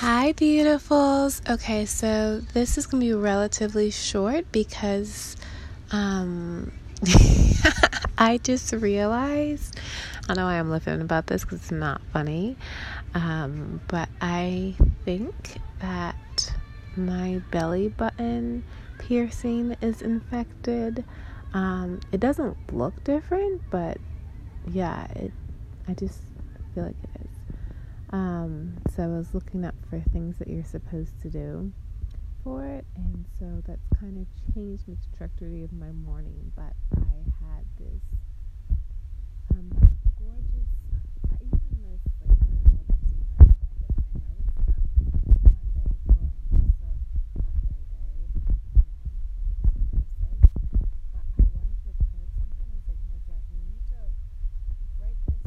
Hi, beautifuls. Okay, so this is gonna be relatively short because I just realized, I know I am laughing about this because it's not funny, but I think that my belly button piercing is infected. It doesn't look different, but yeah, I just feel like it is. So I was looking up for things that you're supposed to do for it, and so that's kind of changed the trajectory of my morning. But I had this gorgeous, even though it's like I don't know if I've seen my life, but I know it's not Monday, but I wanted to record something. I was like, no, Jasmine, you need to write this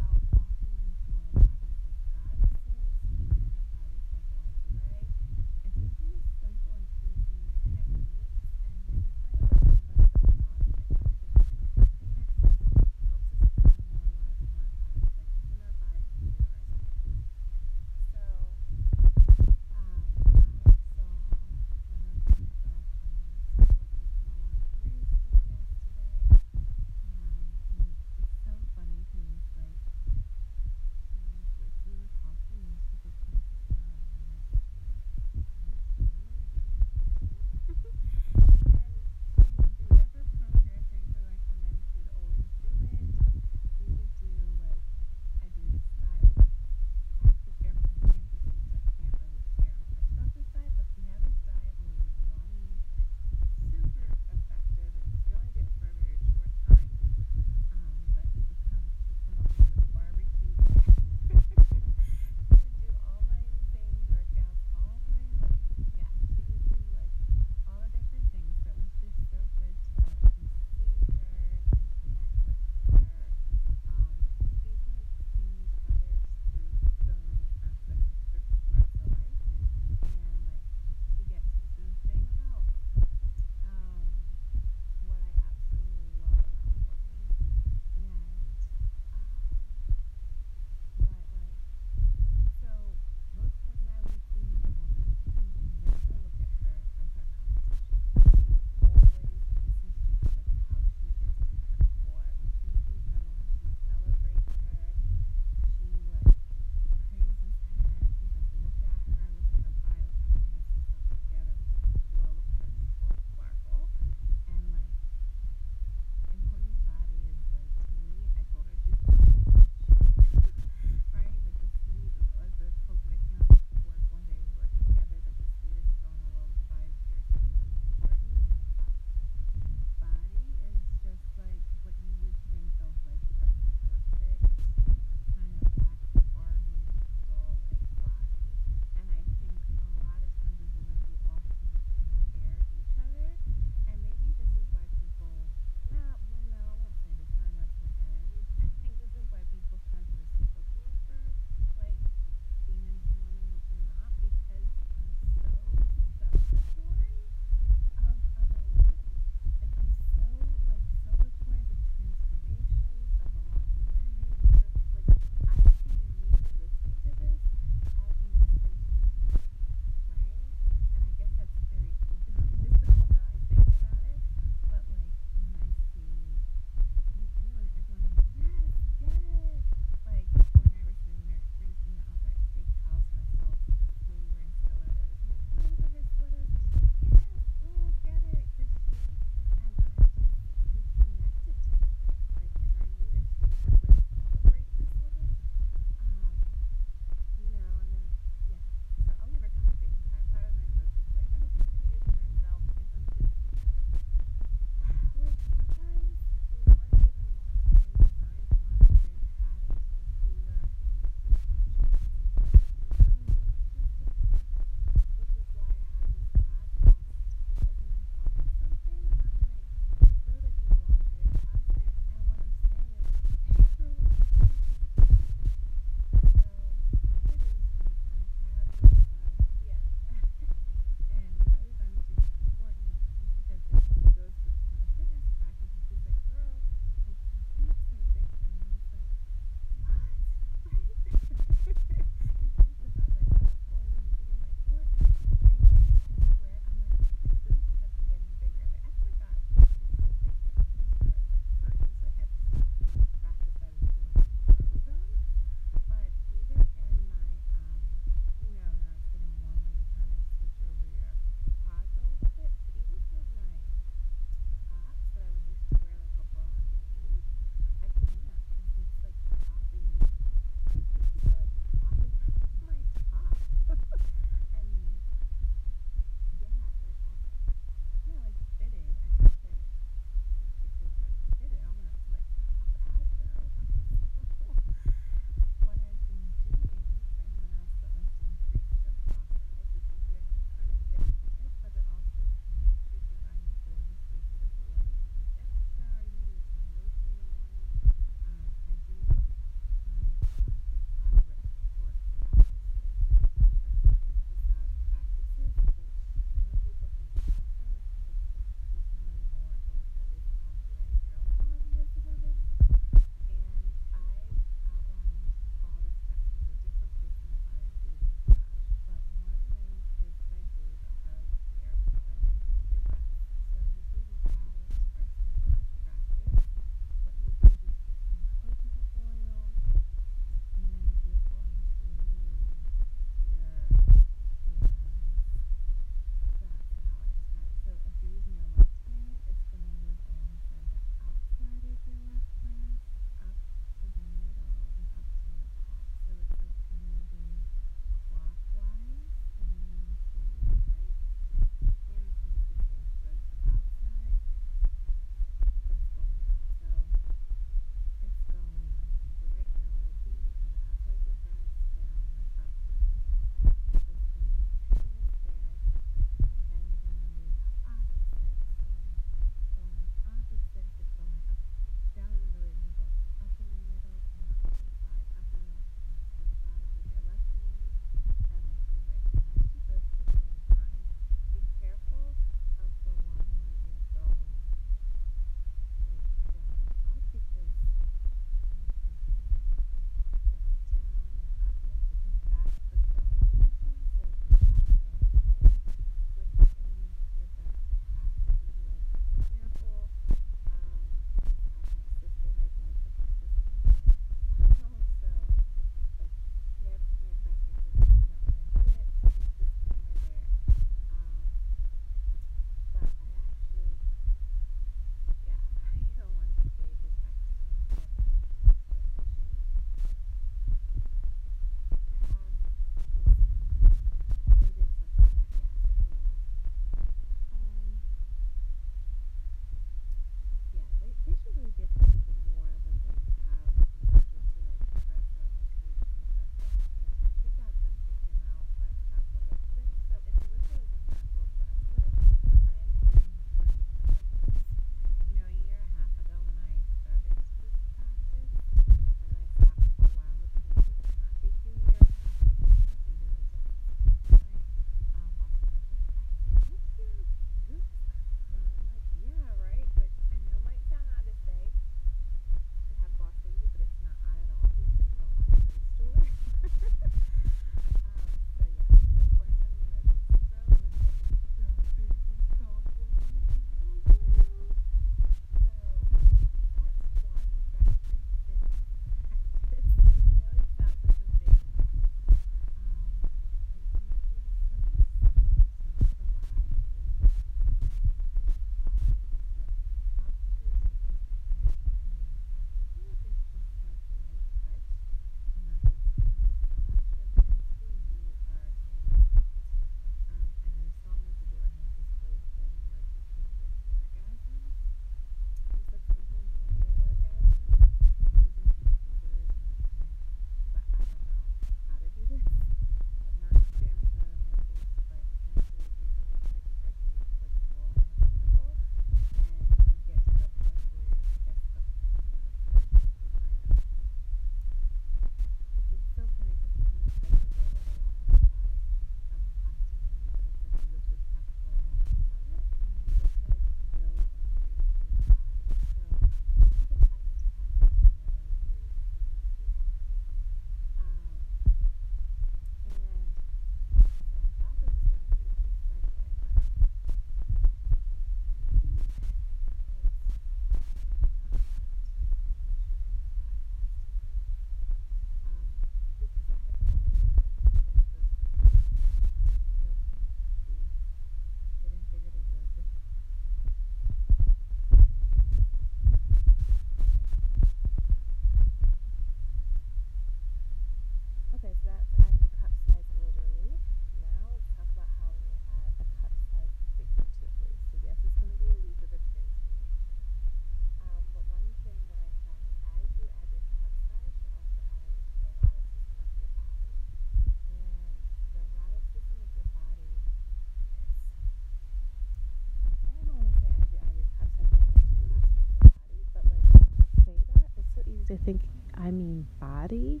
because I think I mean body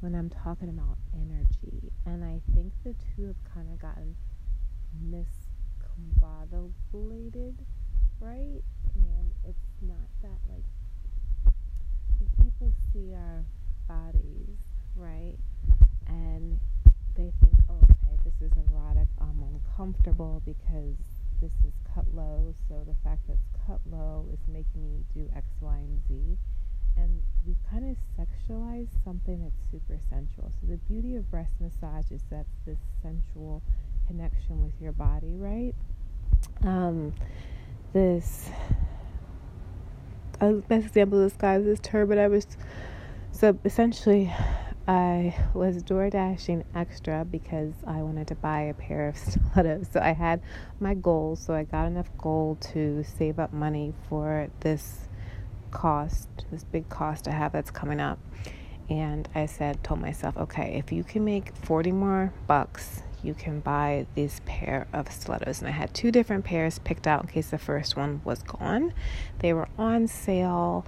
when I'm talking about energy. And I think the two have kind of gotten miscombobulated, right? And it's not that, like, people see our bodies, right? And they think, oh, okay, this is erotic, I'm uncomfortable because this is cut low, so the fact that it's cut low is making me do X, Y, and Z. And we've kind of sexualized something that's super sensual. So the beauty of breast massage is that this sensual connection with your body, right? This best example of this guy is this turban. Essentially, I was door dashing extra because I wanted to buy a pair of stilettos. So I had my goals. So I got enough gold to save up money for this big cost I have that's coming up. And I told myself, okay, if you can make $40 more, you can buy this pair of stilettos. And I had two different pairs picked out in case the first one was gone. They were on sale.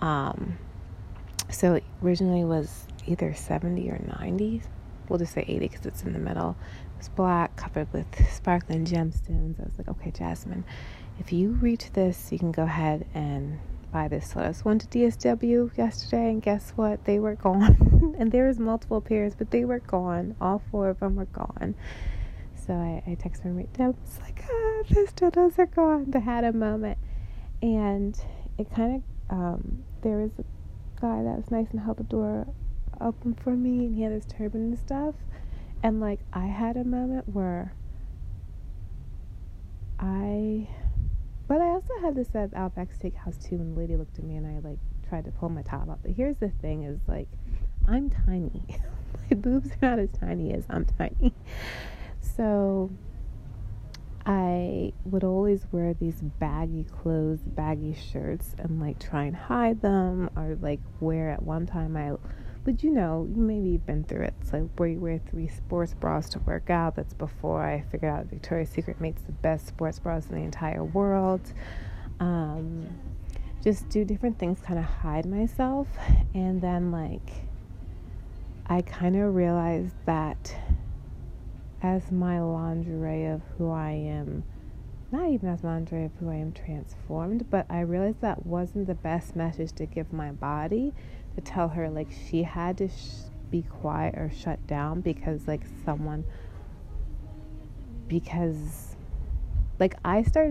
So it originally was either 70 or 90. We'll just say 80 because it's in the middle. It's black, covered with sparkling gemstones. I was like, okay, Jasmine, if you reach this, you can go ahead and buy this stiletto. So I went to DSW yesterday, and guess what? They were gone. And there was multiple pairs, but they were gone. All four of them were gone. So I texted my roommate. I was like, ah, those stilettos are gone. They had a moment. And it kind of, there was a guy that was nice and held the door open for me, and he had his turban and stuff. And, like, I had a moment where but I also had this at Outback Steakhouse too, and the lady looked at me and I, like, tried to pull my top up. But here's the thing is, like, I'm tiny. My boobs are not as tiny as I'm tiny. So I would always wear these baggy clothes, baggy shirts, and, like, try and hide them, or, like, wear at one time but maybe you've been through it. It's like where you wear three sports bras to work out. That's before I figured out Victoria's Secret makes the best sports bras in the entire world. Just do different things, kind of hide myself. And then, like, I kind of realized that as my lingerie of who I am, not even as my lingerie of who I am transformed, but I realized that wasn't the best message to give my body, to tell her, like, she had to be quiet or shut down because I started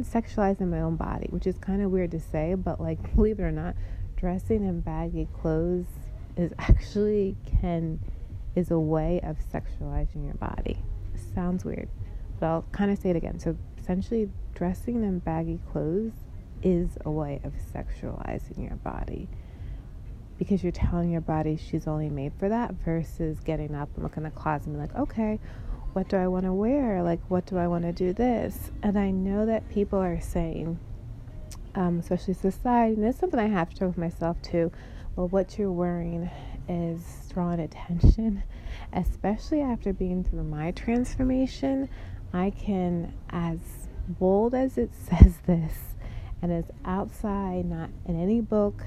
sexualizing my own body, which is kind of weird to say, but, like, believe it or not, dressing in baggy clothes is a way of sexualizing your body. It sounds weird, but I'll kind of say it again. So essentially, dressing in baggy clothes is a way of sexualizing your body, because you're telling your body she's only made for that, versus getting up and looking in the closet and be like, okay, what do I want to wear? Like, what do I want to do this? And I know that people are saying, especially society, and it's something I have to talk with myself too, well, what you're wearing is drawing attention, especially after being through my transformation. I can, as bold as it says this, and it's outside, not in any book,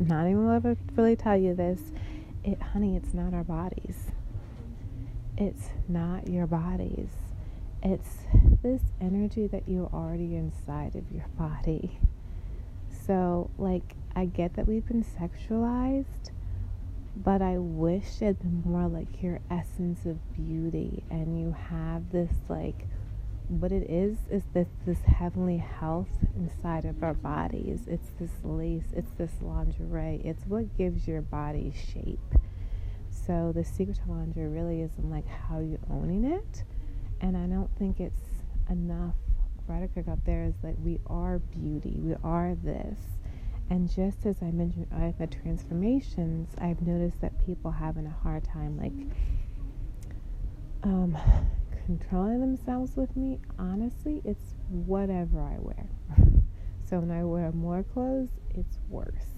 not even ever really tell you this, honey, it's not our bodies. It's not your bodies. It's this energy that you're already inside of your body. So, like, I get that we've been sexualized, but I wish it had been more like your essence of beauty, and you have this, like, what it is this heavenly health inside of our bodies. It's this lace, it's this lingerie, it's what gives your body shape. So the secret to lingerie really isn't, like, how you owning it. And I don't think it's enough rhetoric up there is that we are beauty, we are this. And just as I mentioned, I've had transformations, I've noticed that people having a hard time, like, controlling themselves with me. Honestly, it's whatever I wear. So when I wear more clothes, it's worse.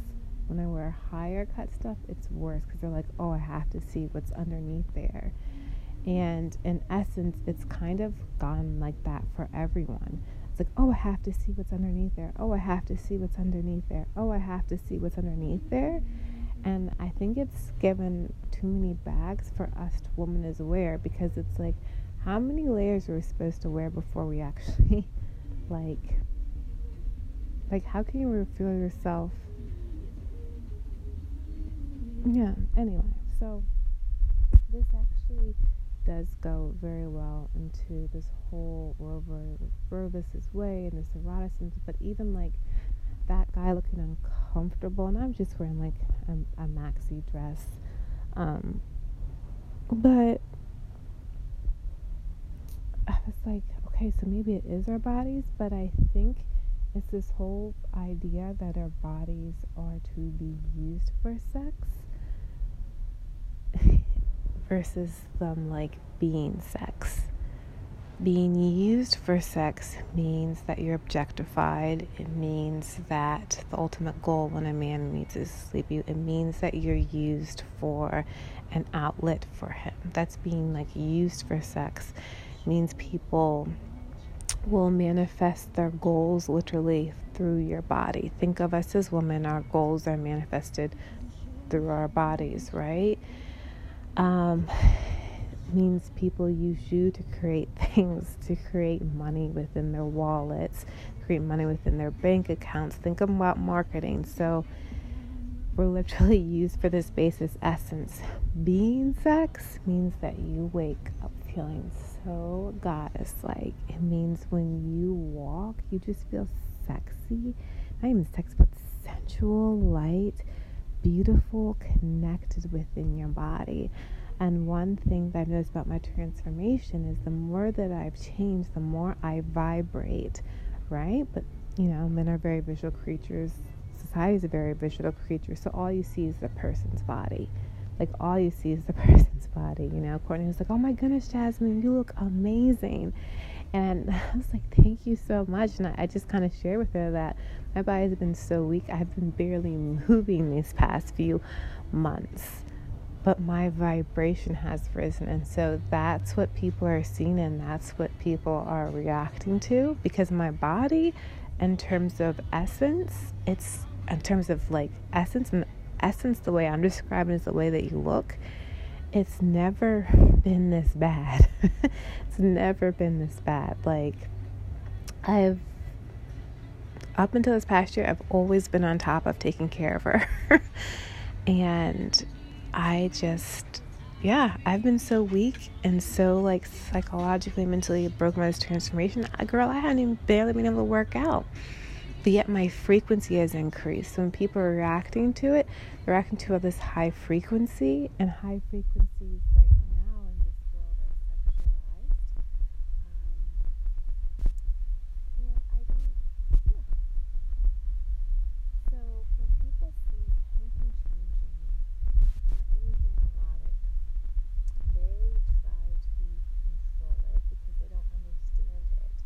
When I wear higher cut stuff, it's worse, because they're like, oh, I have to see what's underneath there. And in essence, it's kind of gone like that for everyone. It's like, oh, I have to see what's underneath there. Oh, I have to see what's underneath there. Oh, I have to see what's underneath there. And I think it's given too many bags for us women as aware, because it's like, how many layers are we supposed to wear before we actually like how can you feel yourself? Yeah, anyway, so this actually does go very well into this whole Roe versus Wade and this eroticism, but even like that guy looking uncomfortable, and I'm just wearing like a maxi dress, but I was like, okay, so maybe it is our bodies, but I think it's this whole idea that our bodies are to be used for sex versus them like being sex. Being used for sex means that you're objectified. It means that the ultimate goal when a man meets is to sleep you. It means that you're used for an outlet for him. That's being like used for sex. It means people will manifest their goals literally through your body. Think of us as women. Our goals are manifested through our bodies, right? Means people use you to create things, to create money within their wallets, create money within their bank accounts. Think about marketing. So we're literally used for this basis essence. Being sex means that you wake up feeling so goddess-like. It means when you walk, you just feel sexy. Not even sexy, but sensual, light, beautiful, connected within your body. And one thing that I've noticed about my transformation is the more that I've changed, the more I vibrate, right? But, you know, men are very visual creatures. Society is a very visual creature. So all you see is the person's body. Like, all you see is the person's body, you know? Courtney was like, oh, my goodness, Jasmine, you look amazing. And I was like, thank you so much. And I just kind of shared with her that my body has been so weak. I've been barely moving these past few months. But my vibration has risen. And so that's what people are seeing, and that's what people are reacting to. Because my body, in terms of essence, it's in terms of like essence, and essence, the way I'm describing is the way that you look. It's never been this bad. It's never been this bad. Like, I've, up until this past year, I've always been on top of taking care of her. And I just, yeah, I've been so weak and so like psychologically, mentally broken by this transformation. Girl, I hadn't even barely been able to work out. But yet my frequency has increased. So when people are reacting to it, they're reacting to all this high frequency, and high frequencies right now in this world are sexualized. So when people see anything changing or anything erotic, they try to control it because they don't understand it,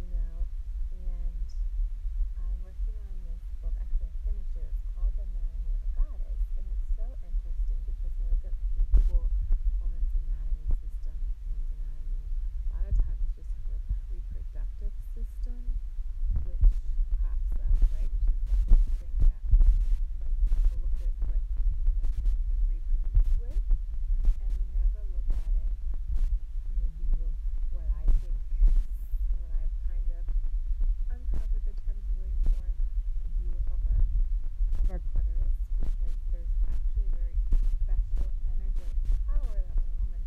you know. And I'm working on this book, actually I finished it, it's called The Anatomy of a Goddess, and it's so interesting because when you look at Google woman's anatomy system, women's anatomy, a lot of times it's just her reproductive system, which pops up, right, which is the whole thing that, like, people look at it like something that men can reproduce with, and we never look at it in the view of what I think, and what I've kind of uncovered the terms really important view of our clitoris, because there's actually a very special energetic power that when a woman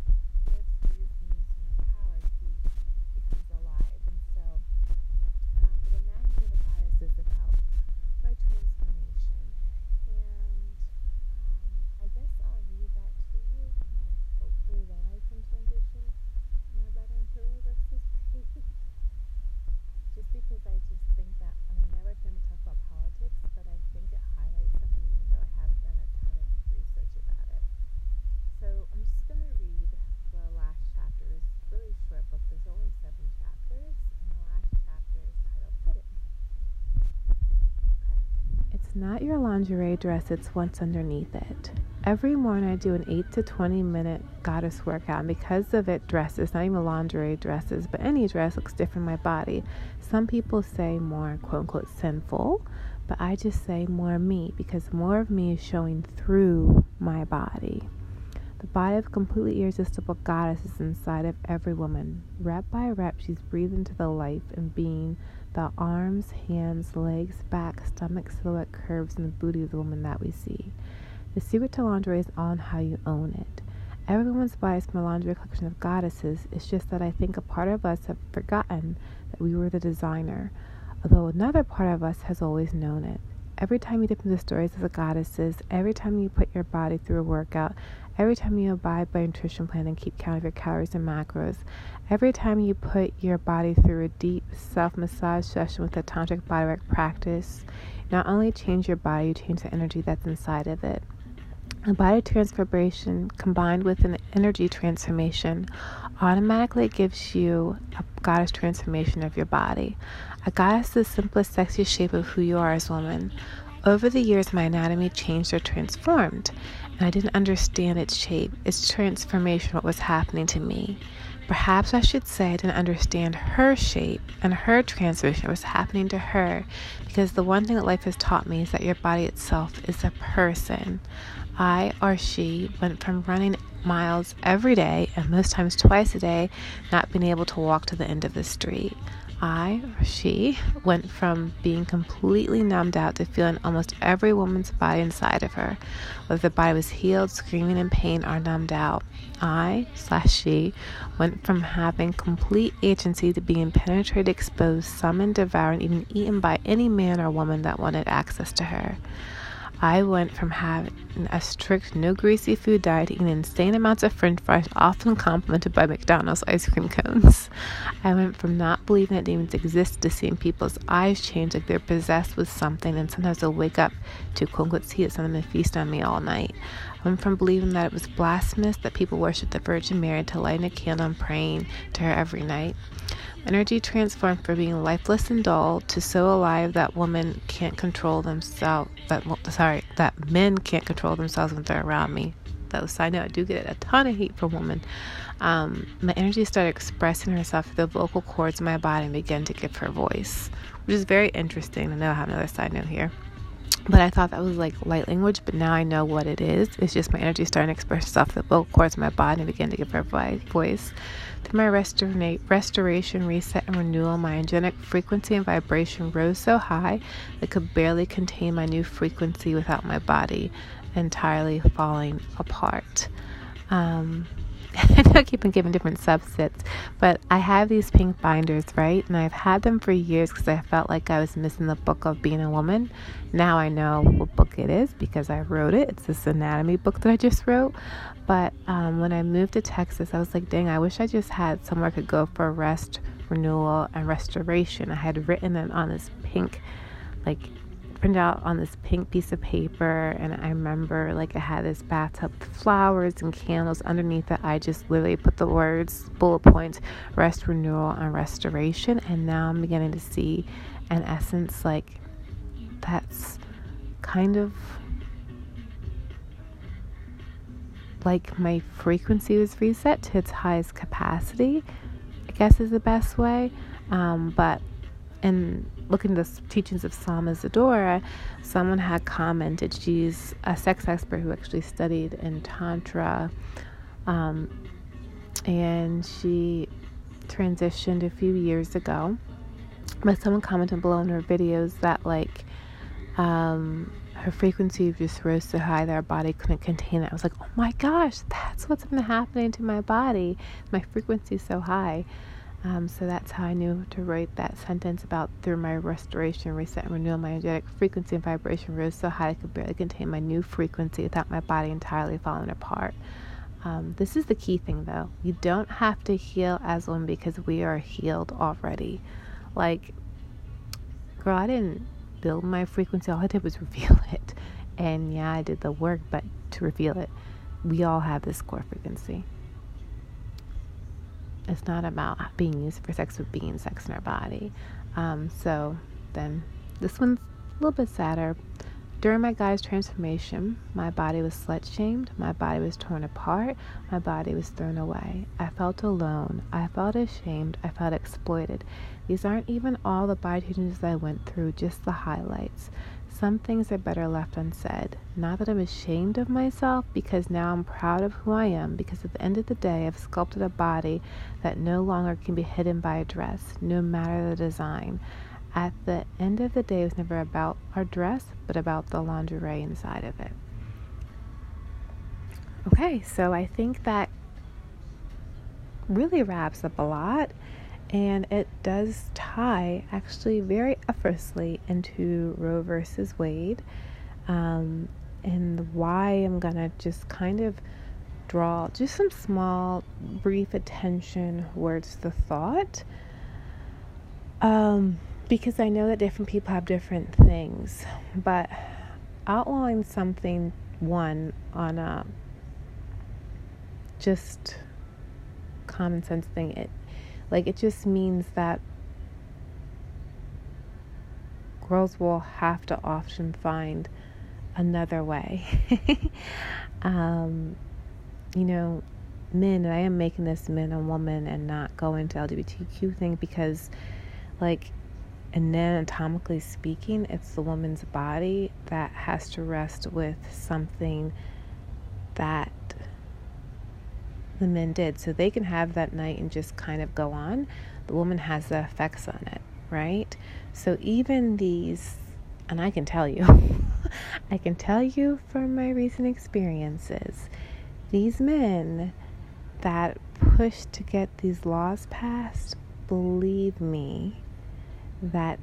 lives through using her power, she becomes alive. And so the anatomy of the goddess is about my transformation, and I guess I'll read that to you, and then hopefully then I can transition more better into Roe versus Wade. Just because I just think that, I mean, never tend to talk about politics, but I think it highlights something, even though I haven't done a ton of research about it. So I'm just going to read the last chapter. It's a really short book. There's only 7 chapters, and the last chapter is titled Hidden. Okay. It's not your lingerie dress, it's what's underneath it. Every morning I do an 8 to 20 minute goddess workout, and because of it, dresses, not even lingerie dresses, but any dress looks different in my body. Some people say more quote unquote sinful, but I just say more me, because more of me is showing through my body. The body of completely irresistible goddess is inside of every woman. Rep by rep, she's breathing to the life and being the arms, hands, legs, back, stomach, silhouette, curves, and the booty of the woman that we see. The secret to lingerie is all in how you own it. Everyone's biased from a lingerie collection of goddesses. It's just that I think a part of us have forgotten that we were the designer, although another part of us has always known it. Every time you dip into the stories of the goddesses, every time you put your body through a workout, every time you abide by a nutrition plan and keep count of your calories and macros, every time you put your body through a deep self-massage session with a tantric bodywork practice, you not only change your body, you change the energy that's inside of it. A body transformation combined with an energy transformation automatically gives you a goddess transformation of your body. A goddess is the simplest, sexiest shape of who you are as a woman. Over the years, my anatomy changed or transformed, and I didn't understand its shape, its transformation, what was happening to me. Perhaps I should say I didn't understand her shape and her transformation that was happening to her, because the one thing that life has taught me is that your body itself is a person. I or she went from running miles every day and most times twice a day, not being able to walk to the end of the street. I or she went from being completely numbed out to feeling almost every woman's body inside of her, whether the body was healed, screaming in pain, or numbed out. I/she went from having complete agency to being penetrated, exposed, summoned, devoured, and even eaten by any man or woman that wanted access to her. I went from having a strict, no greasy food diet to eating insane amounts of french fries, often complimented by McDonald's ice cream cones. I went from not believing that demons exist to seeing people's eyes change like they're possessed with something, and sometimes they'll wake up to quote unquote see it, something to feast on me all night. I went from believing that it was blasphemous that people worship the Virgin Mary to lighting a candle and praying to her every night. Energy transformed from being lifeless and dull to so alive that women can't control themselves. That men can't control themselves when they're around me. Though, side note, I do get a ton of hate from women. My energy started expressing herself through the vocal cords in my body and began to give her voice, which is very interesting. I know I have another side note here. But I thought that was like light language, but now I know what it is. It's just my energy starting to express itself through the vocal cords in my body and began to give her voice. Through my restoration, reset, and renewal, my angelic frequency and vibration rose so high that it could barely contain my new frequency without my body entirely falling apart. I know I keep on giving different subsets, but I have these pink binders, right? And I've had them for years because I felt like I was missing the book of being a woman. Now I know what book it is because I wrote it. It's this anatomy book that I just wrote. But when I moved to Texas, I was like, dang, I wish I just had somewhere I could go for rest, renewal, and restoration. I had written it on this pink, like, printed out on this pink piece of paper, and I remember like I had this bathtub with flowers and candles underneath it. I just literally put the words, bullet points, rest, renewal, and restoration, and now I'm beginning to see an essence like that's kind of like my frequency was reset to its highest capacity, I guess is the best way, but and looking at the teachings of Salma Zadora, someone had commented, she's a sex expert who actually studied in Tantra, and she transitioned a few years ago, but someone commented below in her videos that like her frequency just rose so high that our body couldn't contain it. I was like, oh my gosh, that's what's been happening to my body, my frequency is so high. So that's how I knew to write that sentence about through my restoration, reset, and renewal, my energetic frequency and vibration rose so high I could barely contain my new frequency without my body entirely falling apart. This is the key thing, though. You don't have to heal as one because we are healed already. Like, girl, I didn't build my frequency. All I did was reveal it. And yeah, I did the work, but to reveal it, we all have this core frequency. It's not about being used for sex, but being sex in our body. So then this one's a little bit sadder. During my guy's transformation, my body was slut-shamed, my body was torn apart, my body was thrown away. I felt alone, I felt ashamed, I felt exploited. These aren't even all the body changes I went through, just the highlights. Some things are better left unsaid. Not that I'm ashamed of myself, because now I'm proud of who I am, because at the end of the day, I've sculpted a body that no longer can be hidden by a dress, no matter the design. At the end of the day, it was never about our dress, but about the lingerie inside of it. Okay, so I think that really wraps up a lot, and it does tie actually very effortlessly into Roe versus Wade, and why I'm gonna just kind of draw just some small, brief attention towards the thought. Because I know that different people have different things, but outlining something on a just common sense thing, it just means that girls will have to often find another way. Men, and I am making this men and woman and not go into LGBTQ thing because, and then anatomically speaking, it's the woman's body that has to rest with something that the men did. So they can have that night and just kind of go on. The woman has the effects on it, right? So even these, and I can tell you from my recent experiences, these men that push to get these laws passed, believe me, that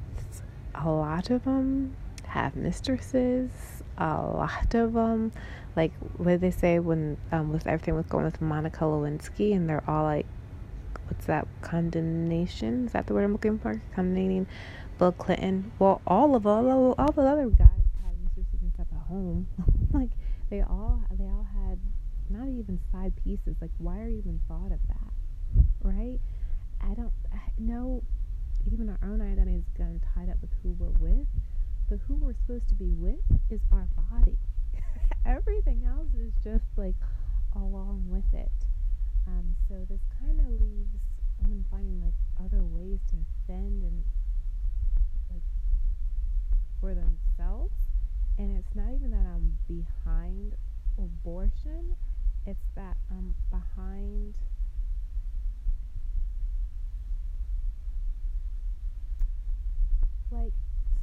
a lot of them have mistresses, a lot of them, what did they say when with everything was going with Monica Lewinsky, and they're all what's that, condemnation, is that the word I'm looking for, condemning Bill Clinton? Well, all the other guys had mistresses and stuff at home. They all had not even side pieces. Why are you even thought of that, right? I know even our own identity is kind of tied up with who we're with, but who we're supposed to be with is our body. Everything else is just along with it. So this kind of leaves women finding other ways to offend and for themselves. And it's not even that I'm behind abortion; it's that I'm behind.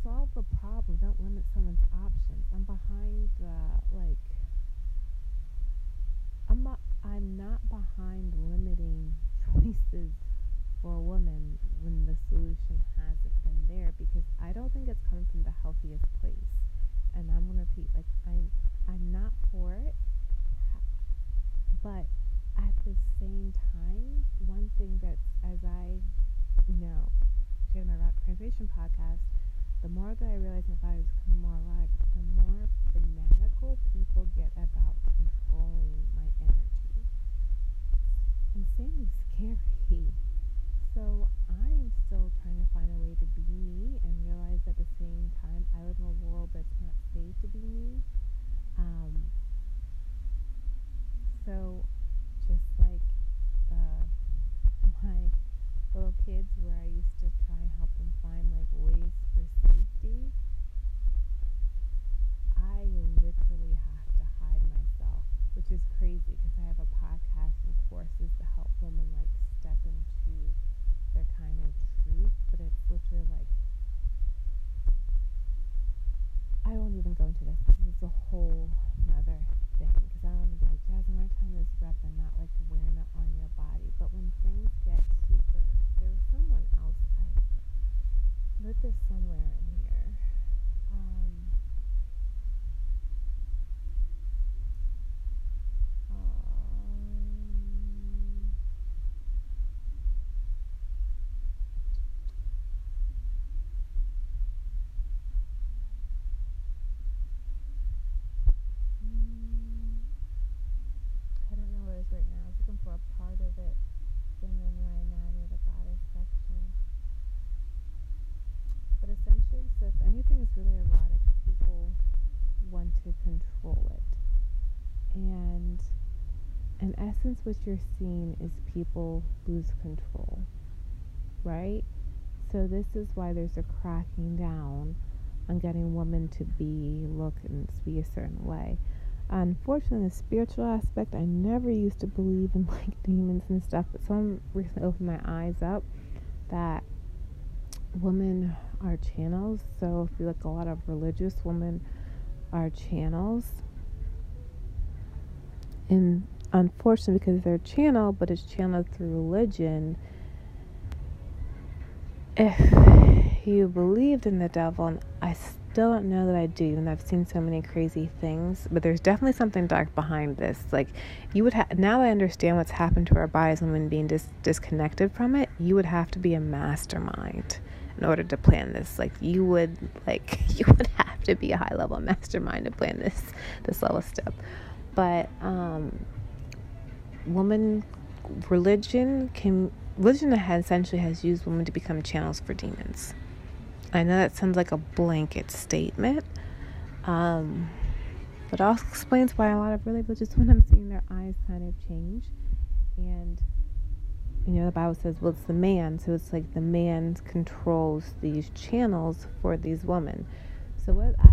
Solve the problem, don't limit someone's options. I'm behind the, I'm not behind limiting choices for a woman when the solution hasn't been there, because I don't think it's coming from the healthiest place. And I'm gonna repeat, I'm not for it, but at the same time, one thing that, as I know, in my Transformation podcast, the more that I realize my body is becoming more erotic, the more fanatical people get about controlling my energy. Insanely scary. So I'm still trying to find a way to be me and realize at the same time I live in a world that's not safe to be me. So just my little kids, where I used to try and help them find ways for safety, I literally have to hide myself, which is crazy because I have a podcast and courses to help women step into their kind of truth, but it's literally I won't even go into this because it's a whole other thing, because I don't want to be Jasmine, we're trying this rep and not wearing it on your body. But when things get super, there was someone else I to control it. And in essence, what you're seeing is people lose control, right? So this is why there's a cracking down on getting women to be, look, and be a certain way. Unfortunately, the spiritual aspect, I never used to believe in, like, demons and stuff, but someone recently opened my eyes up that women are channels. So if you look, a lot of religious women are channels. And unfortunately, because they're channeled, but it's channeled through religion, if you believed in the devil, and I still don't know that I do, and I've seen so many crazy things, but there's definitely something dark behind this. Like, you would now that I understand what's happened to our bodies and women being disconnected from it, you would have to be a mastermind in order to plan this. Like, you would have to be a high level mastermind to plan this level stuff. But religion essentially has used women to become channels for demons. I know that sounds like a blanket statement, but also explains why a lot of really religious women, I'm seeing their eyes kind of change. And, you know, the Bible says, well, it's the man. So it's like the man controls these channels for these women. So what I...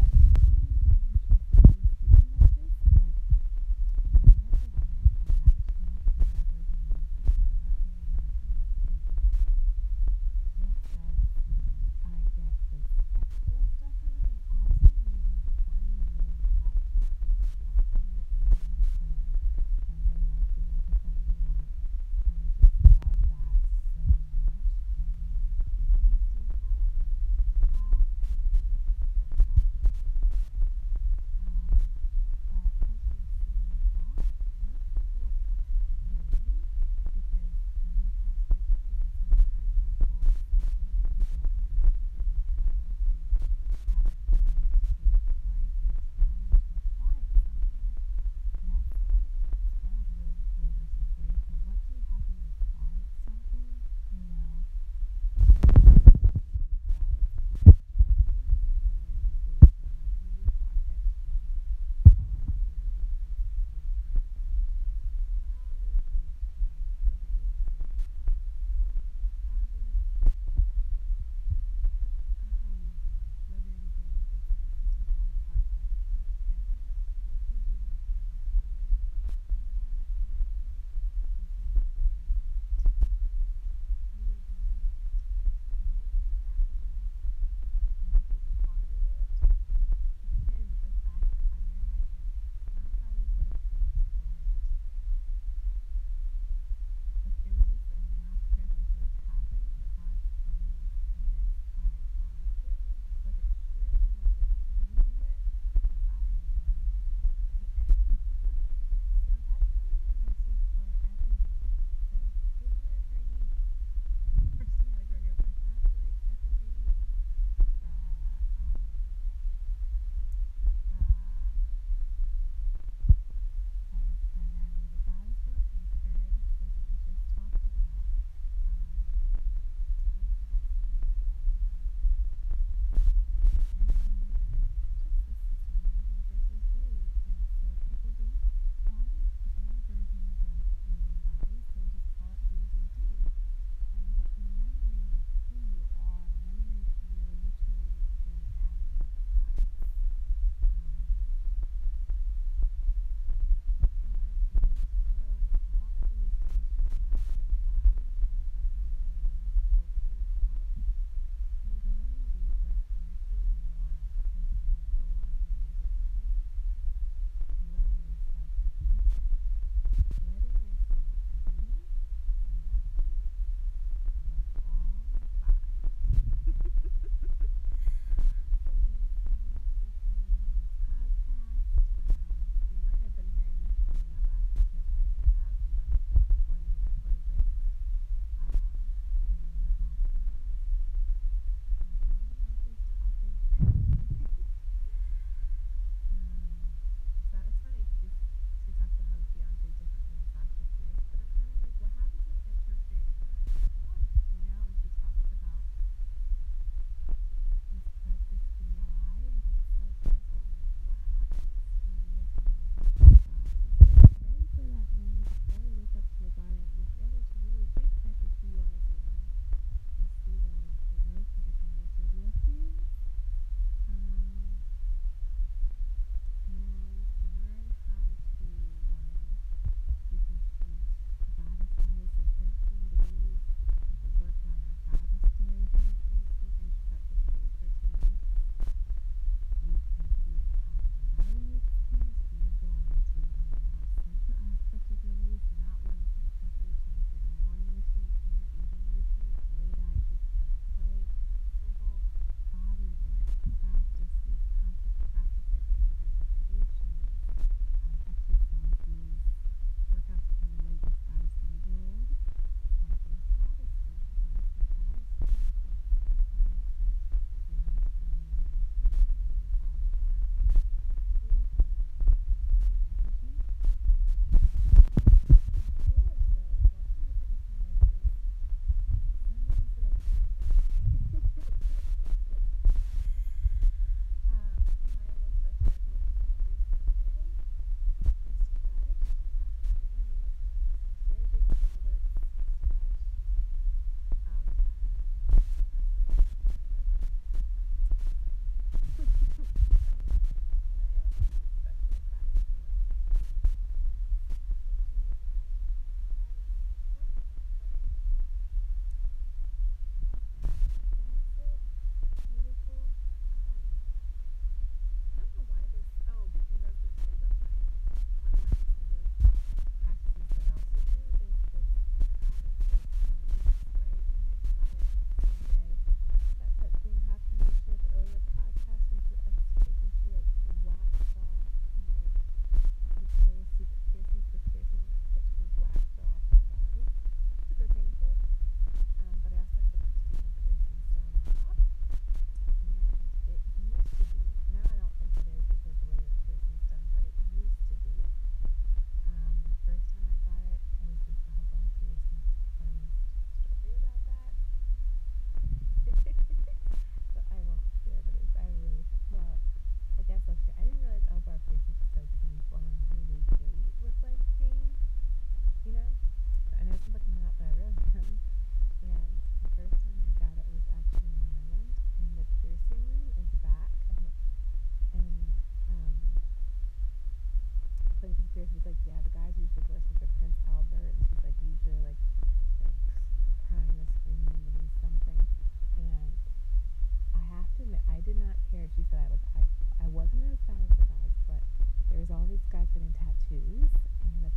this guy's getting tattoos, and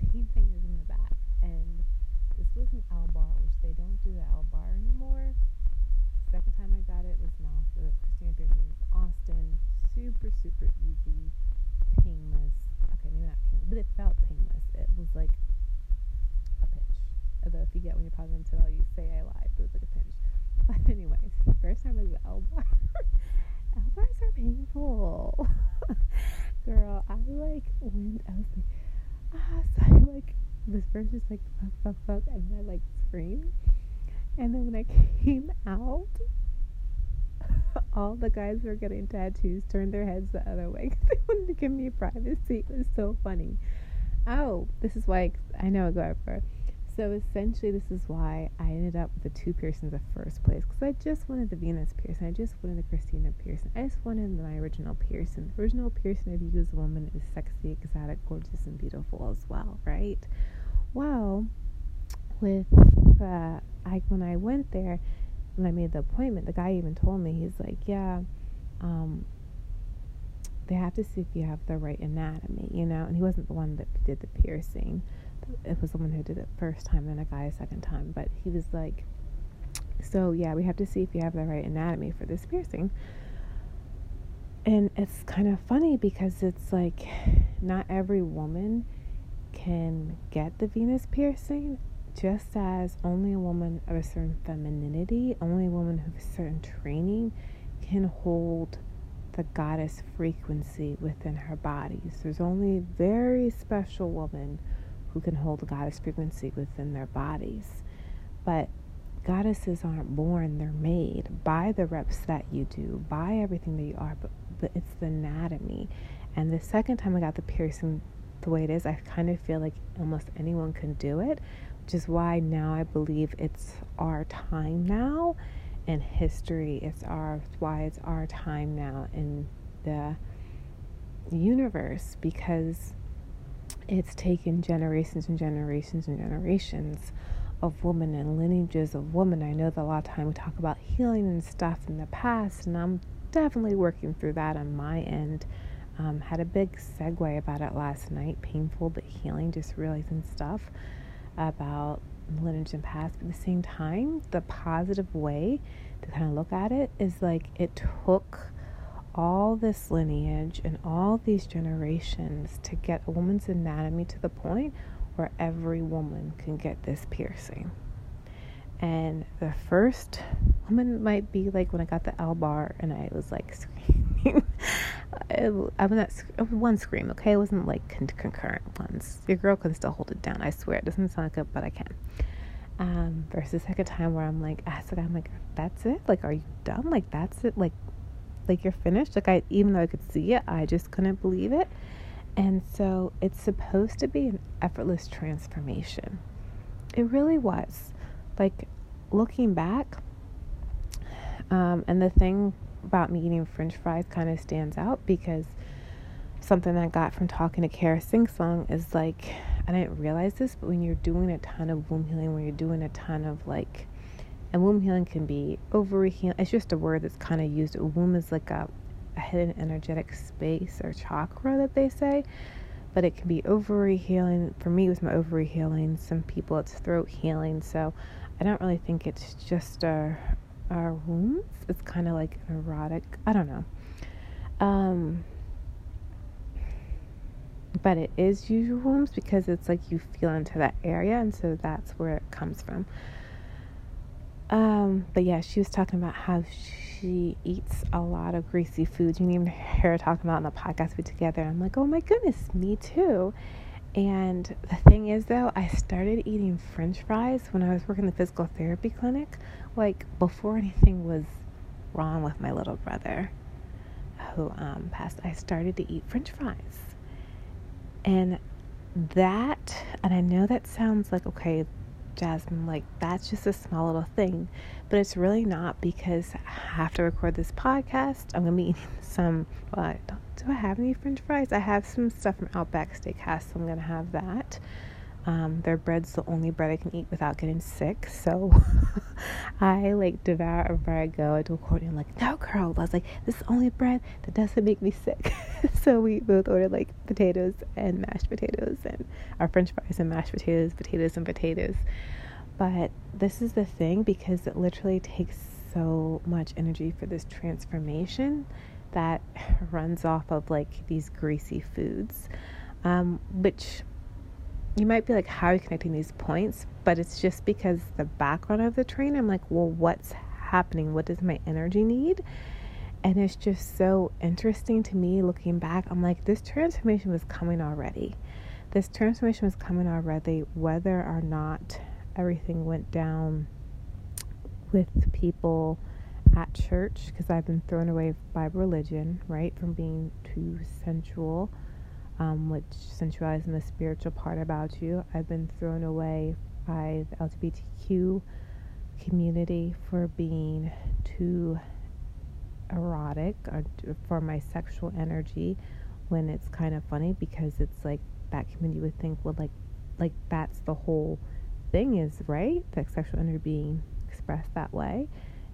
the piercing thing is in the back. And this was an Al Bar, which they don't do the Al Bar anymore. The second time I got it was in Austin. Christina Piercing was Austin. Super, super easy. Painless. Okay, maybe not painless, but it felt painless. It was like a pinch. Although if you get when you're probably until you say I lied, but it was like a pinch. But anyways, first time was the Al Bar. Al Bars are painful. Girl, I like went, I was like, so I like was first just like fuck, and then I like screamed, and then when I came out, all the guys who were getting tattoos turned their heads the other way because they wanted to give me privacy. It was so funny. Oh, this is why I know I go out for. So essentially, this is why I ended up with the two piercings at first place, because I just wanted the Venus piercing, I just wanted the Christina piercing, I just wanted my original piercing. The original piercing of you as a woman is sexy, exotic, gorgeous, and beautiful as well, right? Well, with when I went there, when I made the appointment, the guy even told me, he's like, yeah, they have to see if you have the right anatomy, you know. And he wasn't the one that did the piercing. It was the one who did it first time, then a guy a second time. But he was like, so yeah, we have to see if you have the right anatomy for this piercing. And it's kind of funny because it's like not every woman can get the Venus piercing, just as only a woman of a certain femininity, only a woman of a certain training can hold the goddess frequency within her body. So there's only a very special woman who can hold the goddess frequency within their bodies. But goddesses aren't born, they're made by the reps that you do, by everything that you are, but it's the anatomy. And the second time I got the piercing the way it is, I kind of feel like almost anyone can do it, which is why now I believe it's our time now in history. It's our time now in the universe, because it's taken generations and generations and generations of women and lineages of women. I know that a lot of time we talk about healing and stuff in the past, and I'm definitely working through that on my end. Had a big segue about it last night, painful but healing, just realizing stuff about lineage and past. But at the same time, the positive way to kind of look at it is like it took all this lineage and all these generations to get a woman's anatomy to the point where every woman can get this piercing. And the first woman might be like when I got the Al Bar and I was like screaming. It was one scream, okay? It wasn't like concurrent ones. Your girl can still hold it down, I swear. It doesn't sound good, but I can. Versus the second time where I'm like, that's it? Like, are you done? Like, that's it? Like you're finished? Like, I, even though I could see it, I just couldn't believe it. And so it's supposed to be an effortless transformation. It really was. Like, looking back, and the thing about me eating french fries kind of stands out, because something I got from talking to Kara Sing Song is like, I didn't realize this, but when you're doing a ton of womb healing, when you're doing a ton of like, and womb healing can be ovary healing. It's just a word that's kind of used. Womb is like a hidden energetic space or chakra that they say. But it can be ovary healing. For me, it was my ovary healing. Some people, it's throat healing. So I don't really think it's just our wombs. It's kind of like an erotic. I don't know. But it is usual wombs because it's like you feel into that area. And so that's where it comes from. But yeah, she was talking about how she eats a lot of greasy food. You can even hear her talking about in the podcast we did together. I'm like, oh my goodness, me too. And the thing is though, I started eating french fries when I was working in the physical therapy clinic, like before anything was wrong with my little brother who passed. I started to eat french fries. And I know that sounds like, okay, Jasmine, like that's just a small little thing, but it's really not, because I have to record this podcast. I'm gonna be eating some, do I have any french fries? I have some stuff from Outback Steakhouse, so I'm gonna have that Their bread's the only bread I can eat without getting sick, so I devour a bread. I go to a corner, I'm like, no girl, I was like, this is the only bread that doesn't make me sick. So we both ordered potatoes and mashed potatoes, and our french fries and mashed potatoes, potatoes and potatoes. But this is the thing, because it literally takes so much energy for this transformation that runs off of these greasy foods, which you might be like, how are you connecting these points? But it's just because the background of the train, I'm like, well, what's happening? What does my energy need? And it's just so interesting to me looking back. I'm like, this transformation was coming already. This transformation was coming already, whether or not everything went down with people at church, because I've been thrown away by religion, right, from being too sensual, which sensualizing the spiritual part about you. I've been thrown away by the LGBTQ community for being too erotic, or for my sexual energy, when it's kind of funny, because it's that community would think, well, that's the whole thing is, right, that sexual energy being expressed that way.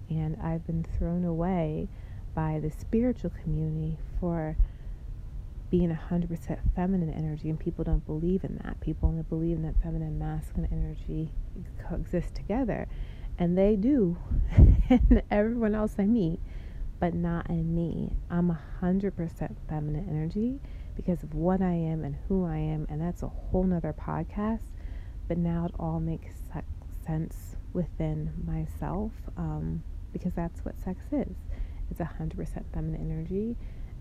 And I've been thrown away by the spiritual community for being 100% feminine energy, and people don't believe in that. People only believe in that feminine and masculine energy coexist together, and they do, and everyone else I meet, but not in me. I'm 100% feminine energy because of what I am and who I am, and that's a whole nother podcast, but now it all makes sense within myself, because that's what sex is. It's 100% feminine energy.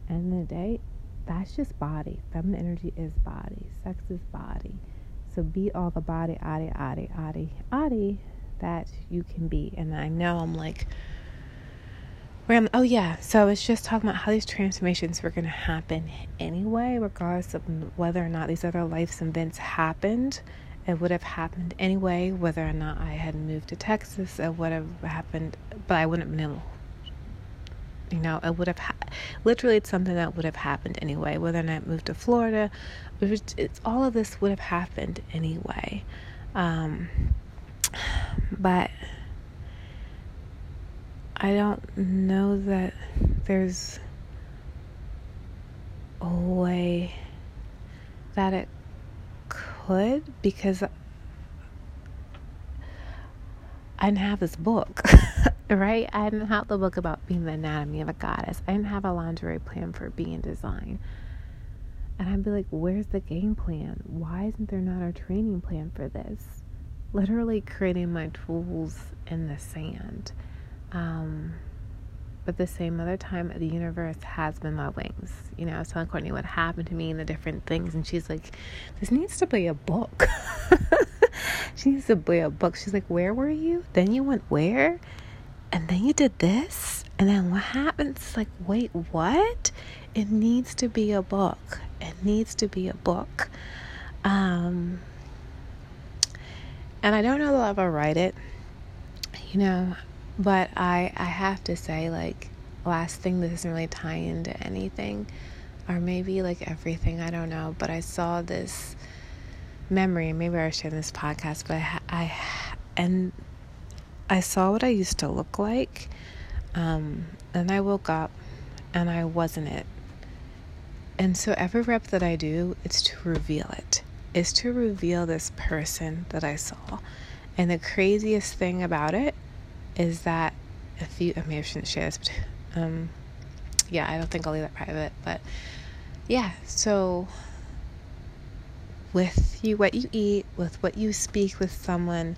End of the day, that's just body. Feminine energy is body. Sex is body. So be all the body that you can be. And I know so I was just talking about how these transformations were going to happen anyway, regardless of whether or not these other life events happened. It would have happened anyway, whether or not I had moved to Texas. It would have happened, but I wouldn't have been able, it would have literally, it's something that would have happened anyway, whether or not I moved to Florida. It's all of this would have happened anyway. But I don't know that there's a way that it could, because I didn't have this book, right? I didn't have the book about being the anatomy of a goddess. I didn't have a lingerie plan for being design. And I'd be like, where's the game plan? Why isn't there not a training plan for this? Literally creating my tools in the sand. But the same other time, the universe has been my wings. I was telling Courtney what happened to me and the different things, and she's like, this needs to be a book. She needs to be a book. She's like, where were you? Then you went where? And then you did this? And then what happens? It's like, wait, what? It needs to be a book. It needs to be a book. And I don't know that I'll ever write it, But I have to say, last thing, this doesn't really tie into anything, or maybe everything, I don't know, but I saw this memory, maybe I was sharing this podcast, but I saw what I used to look like, and I woke up, and I wasn't it. And so every rep that I do, it's to reveal it. It's to reveal this person that I saw. And the craziest thing about it is that maybe I shouldn't share this, but, I don't think I'll leave that private, but yeah, so with you, what you eat, with what you speak with someone,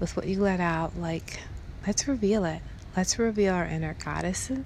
with what you let out, let's reveal it. Let's reveal our inner goddesses.